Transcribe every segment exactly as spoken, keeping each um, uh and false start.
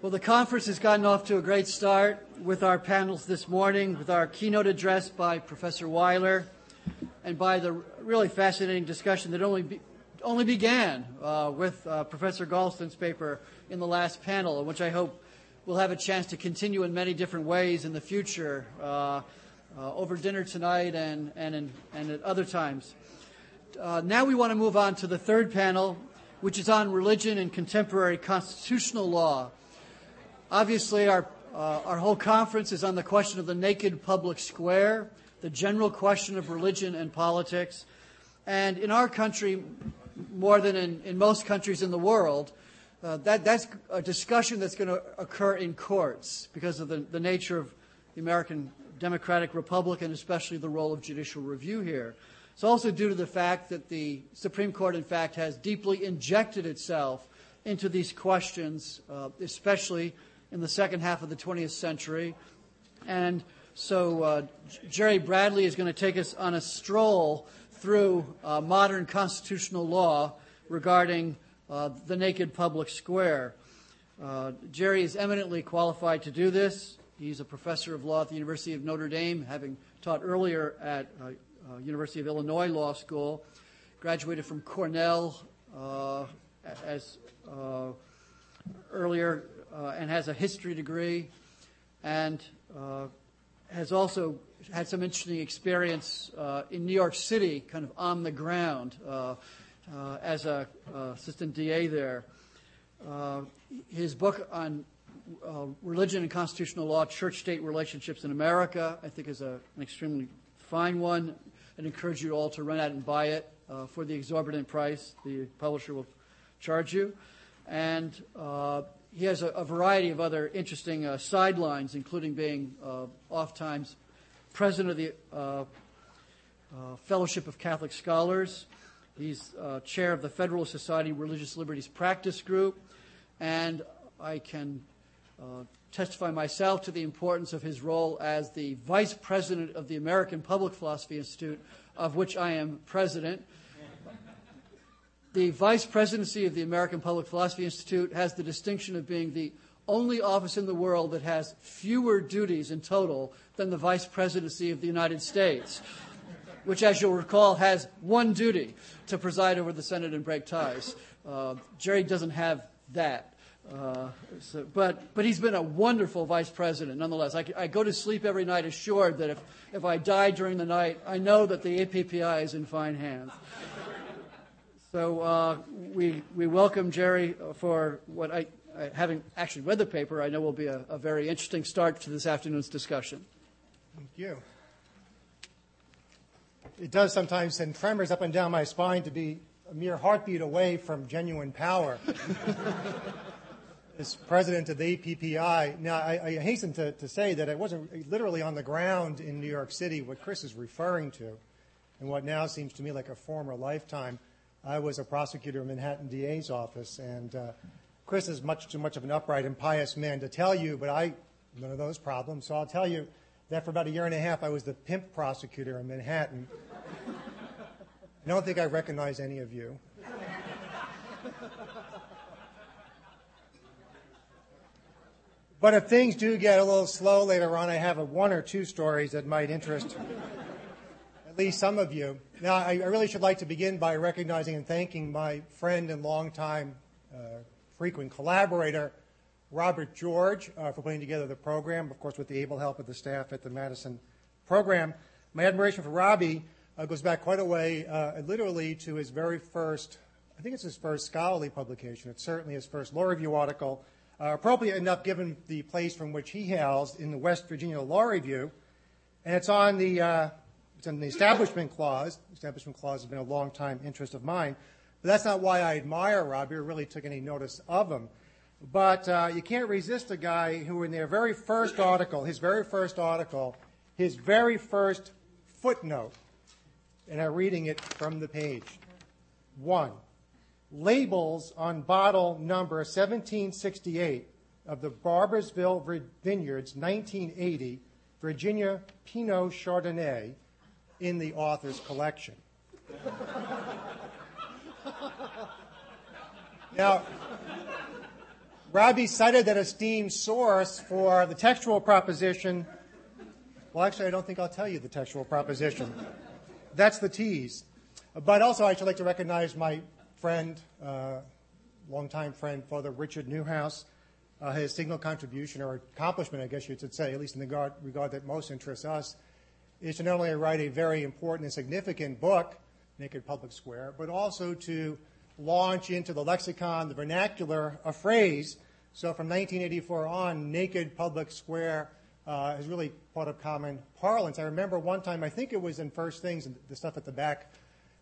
Well, the conference has gotten off to a great start with our panels this morning, with our keynote address by Professor Weiler, and by the really fascinating discussion that only be, only began uh, with uh, Professor Galston's paper in the last panel, which I hope we'll have a chance to continue in many different ways in the future, uh, uh, over dinner tonight and and in, and at other times. Uh, now we want to move on to the third panel, which is on religion and contemporary constitutional law. Obviously, our uh, our whole conference is on the question of the naked public square, the general question of religion and politics. And in our country, more than in, in most countries in the world, uh, that that's a discussion that's going to occur in courts because of the, the nature of the American Democratic Republic and especially the role of judicial review here. It's also due to the fact that the Supreme Court, in fact, has deeply injected itself into these questions, uh, especially in the second half of the twentieth century. And so uh, Jerry Bradley is going to take us on a stroll through uh, modern constitutional law regarding uh, the naked public square. Uh, Jerry is eminently qualified to do this. He's a professor of law at the University of Notre Dame, having taught earlier at uh, uh, University of Illinois Law School, graduated from Cornell uh, as uh, earlier, Uh, and has a history degree, and uh, has also had some interesting experience uh, in New York City, kind of on the ground, uh, uh, as a uh, assistant D A there. Uh, his book on uh, religion and constitutional law, Church-State Relationships in America, I think is a, an extremely fine one, and encourage you all to run out and buy it uh, for the exorbitant price the publisher will charge you. And uh, He has a, a variety of other interesting uh, sidelines, including being uh, oft-times president of the uh, uh, Fellowship of Catholic Scholars. He's uh, chair of the Federalist Society of Religious Liberties Practice Group. And I can uh, testify myself to the importance of his role as the vice president of the American Public Philosophy Institute, of which I am president. The vice presidency of the American Public Philosophy Institute has the distinction of being the only office in the world that has fewer duties in total than the vice presidency of the United States, which, as you'll recall, has one duty, to preside over the Senate and break ties. Uh, Jerry doesn't have that. Uh, so, but but he's been a wonderful vice president, nonetheless. I, I go to sleep every night assured that if, if I die during the night, I know that the A P P I is in fine hands. So uh, we we welcome Jerry for what I, I, having actually read the paper, I know will be a, a very interesting start to this afternoon's discussion. Thank you. It does sometimes send tremors up and down my spine to be a mere heartbeat away from genuine power. As president of the A P P I, now I, I hasten to, to say that I wasn't literally on the ground in New York City, what Chris is referring to, and what now seems to me like a former lifetime. I was a prosecutor in Manhattan D A's office, and uh, Chris is much too much of an upright and pious man to tell you, but I, none of those problems, so I'll tell you that for about a year and a half, I was the pimp prosecutor in Manhattan. I don't think I recognize any of you. But if things do get a little slow later on, I have a one or two stories that might interest at least some of you. Now, I, I really should like to begin by recognizing and thanking my friend and longtime uh, frequent collaborator, Robert George, uh, for putting together the program, of course, with the able help of the staff at the Madison Program. My admiration for Robbie uh, goes back quite a way, uh, literally to his very first, I think it's his first scholarly publication. It's certainly his first Law Review article, uh, appropriate enough given the place from which he hails in the West Virginia Law Review. And it's on the... Uh, It's in the Establishment Clause. The Establishment Clause has been a long-time interest of mine. But that's not why I admire Robbie or really took any notice of him. But uh, you can't resist a guy who in their very first article, his very first article, his very first footnote, and I'm reading it from the page. One, labels on bottle number seventeen sixty-eight of the Barbersville Vineyards nineteen eighty Virginia Pinot Chardonnay in the author's collection. Now, Robbie cited that esteemed source for the textual proposition. Well, actually, I don't think I'll tell you the textual proposition. That's the tease. But also, I should like to recognize my friend, uh, longtime friend, Father Richard Neuhaus. Uh, his signal contribution, or accomplishment, I guess you should say, at least in the regard, regard that most interests us, is to not only write a very important and significant book, Naked Public Square, but also to launch into the lexicon, the vernacular, a phrase. So from nineteen eighty-four on, Naked Public Square uh, is really part of common parlance. I remember one time, I think it was in First Things, and the stuff at the back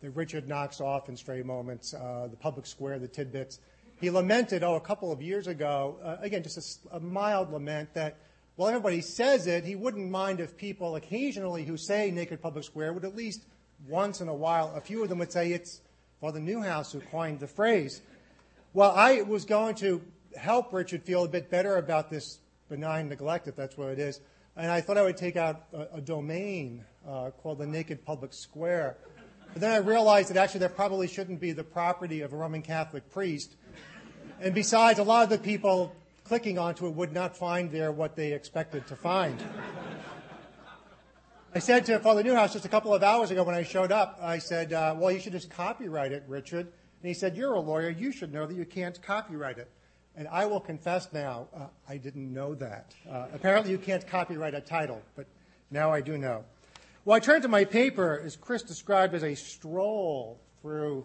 that Richard knocks off in stray moments, uh, the public square, the tidbits. He lamented, oh, a couple of years ago, uh, again, just a, a mild lament that, well, everybody says it. He wouldn't mind if people occasionally who say Naked Public Square would at least once in a while, a few of them would say it's Father Neuhaus who coined the phrase. Well, I was going to help Richard feel a bit better about this benign neglect, if that's what it is, and I thought I would take out a, a domain uh, called the Naked Public Square. But then I realized that actually that probably shouldn't be the property of a Roman Catholic priest. And besides, a lot of the people clicking onto it would not find there what they expected to find. I said to Father Neuhaus just a couple of hours ago when I showed up, I said, uh, well, you should just copyright it, Richard. And he said, you're a lawyer. You should know that you can't copyright it. And I will confess now, uh, I didn't know that. Uh, apparently, you can't copyright a title, but now I do know. Well, I turned to my paper, as Chris described, as a stroll through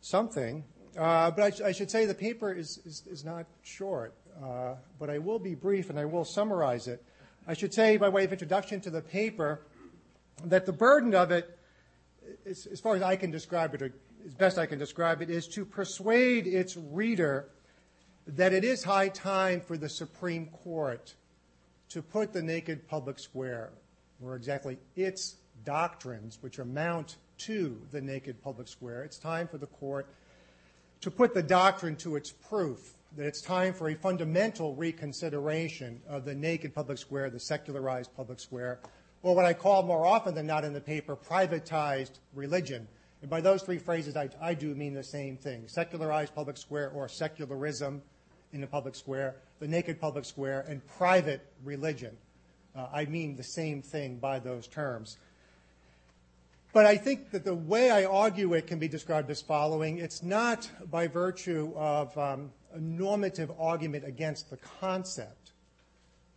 something. Uh, but I, sh I should say the paper is, is, is not short, uh, but I will be brief and I will summarize it. I should say, by way of introduction to the paper, that the burden of it, is, as far as I can describe it, or as best I can describe it, is to persuade its reader that it is high time for the Supreme Court to put the Naked Public Square, or exactly its doctrines, which amount to the Naked Public Square. It's time for the court to put the doctrine to its proof, that it's time for a fundamental reconsideration of the naked public square, the secularized public square, or what I call more often than not in the paper, privatized religion. And by those three phrases, I, I do mean the same thing, secularized public square or secularism in the public square, the naked public square, and private religion. Uh, I mean the same thing by those terms. But I think that the way I argue it can be described as following. It's not by virtue of um, a normative argument against the concept.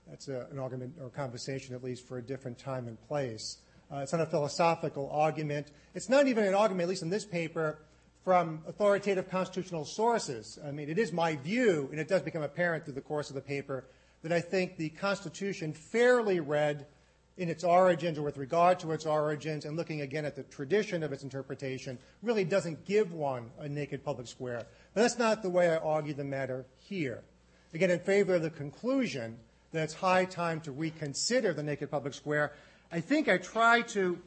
That's a, an argument or conversation, at least, for a different time and place. Uh, it's not a philosophical argument. It's not even an argument, at least in this paper, from authoritative constitutional sources. I mean, it is my view, and it does become apparent through the course of the paper, that I think the Constitution fairly read in its origins or with regard to its origins, and looking again at the tradition of its interpretation, really doesn't give one a naked public square. But that's not the way I argue the matter here. Again, in favor of the conclusion that it's high time to reconsider the naked public square, I think I try to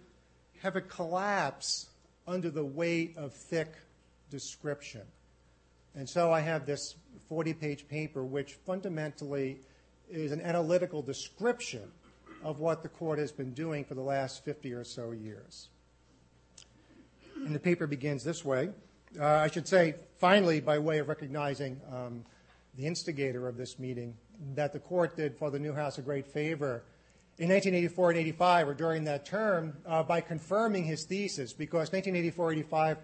have it collapse under the weight of thick description. And so I have this forty-page paper, which fundamentally is an analytical description of what the court has been doing for the last fifty or so years. And the paper begins this way. Uh, I should say, finally, by way of recognizing um, the instigator of this meeting, that the court did Father Neuhaus a great favor in nineteen eighty-four and eighty-five, or during that term, uh, by confirming his thesis, because nineteen eighty-four eighty-five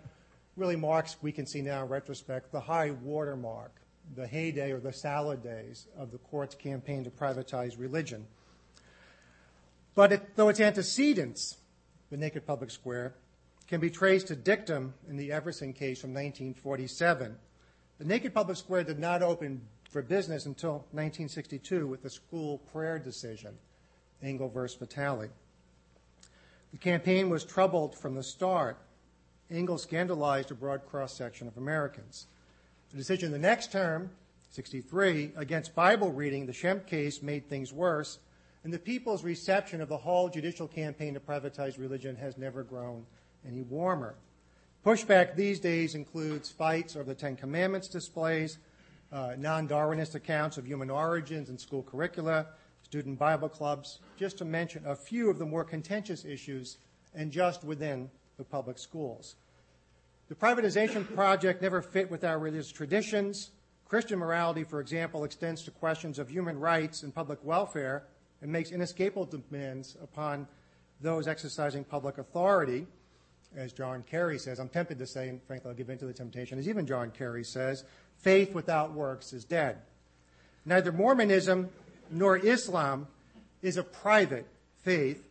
really marks, we can see now in retrospect, the high watermark, the heyday or the salad days of the court's campaign to privatize religion. But it, though its antecedents, the naked public square, can be traced to dictum in the Everson case from nineteen forty-seven, the naked public square did not open for business until nineteen sixty-two with the school prayer decision, Engel versus Vitale. The campaign was troubled from the start. Engel scandalized a broad cross-section of Americans. The decision the next term, sixty-three, against Bible reading, the Schempp case, made things worse. And the people's reception of the whole judicial campaign to privatize religion has never grown any warmer. Pushback these days includes fights over the Ten Commandments displays, uh, non-Darwinist accounts of human origins in school curricula, student Bible clubs, just to mention a few of the more contentious issues and just within the public schools. The privatization project never fit with our religious traditions. Christian morality, for example, extends to questions of human rights and public welfare and makes inescapable demands upon those exercising public authority. As John Kerry says, I'm tempted to say, and frankly I'll give in to the temptation, as even John Kerry says, faith without works is dead. Neither Mormonism nor Islam is a private faith,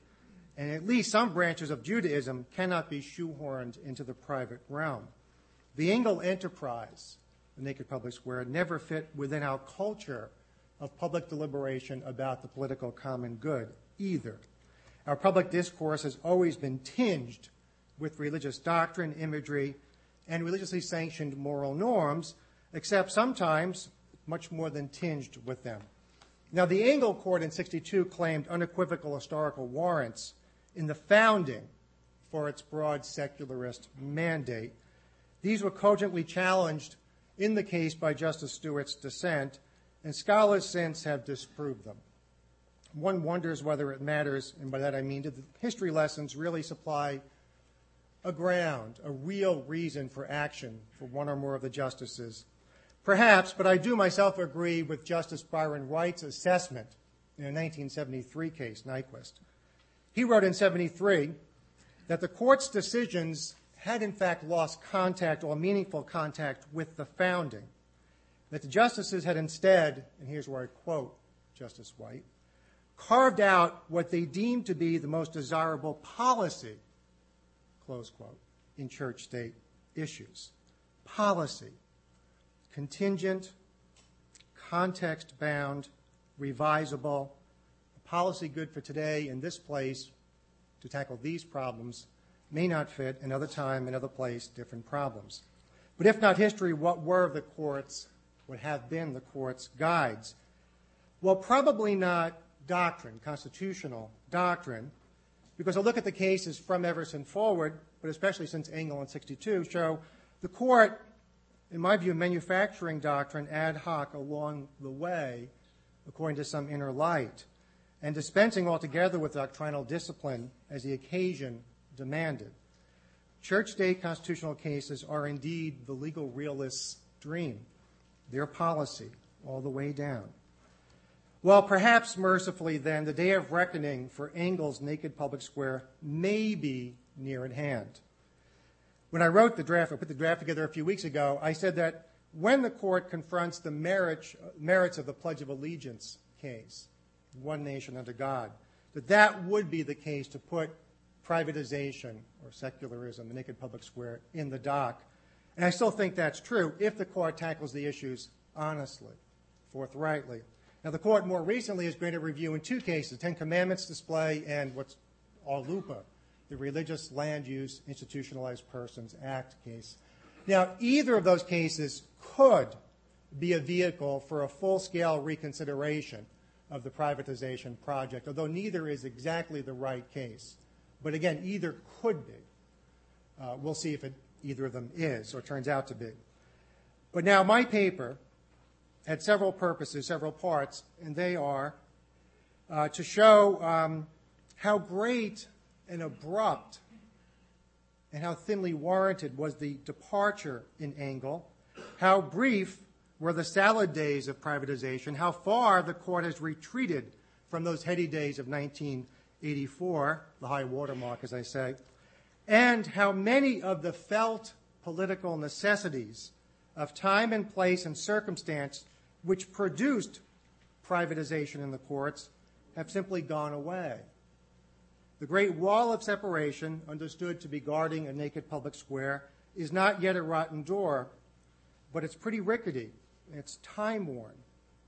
and at least some branches of Judaism cannot be shoehorned into the private realm. The Engel enterprise, the Naked Public Square, never fit within our culture of public deliberation about the political common good either. Our public discourse has always been tinged with religious doctrine, imagery, and religiously sanctioned moral norms, except sometimes much more than tinged with them. Now, the Engel Court in sixty-two claimed unequivocal historical warrants in the founding for its broad secularist mandate. These were cogently challenged in the case by Justice Stewart's dissent, and scholars since have disproved them. One wonders whether it matters, and by that I mean, did the history lessons really supply a ground, a real reason for action for one or more of the justices? Perhaps, but I do myself agree with Justice Byron White's assessment in a nineteen seventy-three case, Nyquist. He wrote in seventy-three that the court's decisions had in fact lost contact or meaningful contact with the founding, that the justices had instead, and here's where I quote Justice White, carved out what they deemed to be the most desirable policy, close quote, in church-state issues. Policy, contingent, context-bound, revisable, a policy good for today in this place to tackle these problems may not fit another time, another place, different problems. But if not history, what were the courts, what have been the court's guides? Well, probably not doctrine, constitutional doctrine, because a look at the cases from Everson forward, but especially since Engel in sixty-two, show the court, in my view, manufacturing doctrine ad hoc along the way, according to some inner light, and dispensing altogether with doctrinal discipline as the occasion demanded. Church-state constitutional cases are indeed the legal realist's dream, their policy all the way down. Well, perhaps mercifully then, the day of reckoning for Engel's Naked Public Square may be near at hand. When I wrote the draft, I put the draft together a few weeks ago, I said that when the court confronts the merits of the Pledge of Allegiance case, one nation under God, that that would be the case to put privatization or secularism, the Naked Public Square, in the dock. And I still think that's true if the court tackles the issues honestly, forthrightly. Now, the court more recently has granted review in two cases, Ten Commandments Display and what's R L U P A, the Religious Land Use Institutionalized Persons Act case. Now, either of those cases could be a vehicle for a full-scale reconsideration of the privatization project, although neither is exactly the right case. But again, either could be. Uh, we'll see if it, either of them is or turns out to be. But now my paper had several purposes, several parts, and they are uh, to show um, how great and abrupt and how thinly warranted was the departure in Engel, how brief were the salad days of privatization, how far the court has retreated from those heady days of nineteen eighty-four, the high watermark, as I say, and how many of the felt political necessities of time and place and circumstance which produced privatization in the courts have simply gone away. The great wall of separation, understood to be guarding a naked public square, is not yet a rotten door, but it's pretty rickety, and it's time-worn,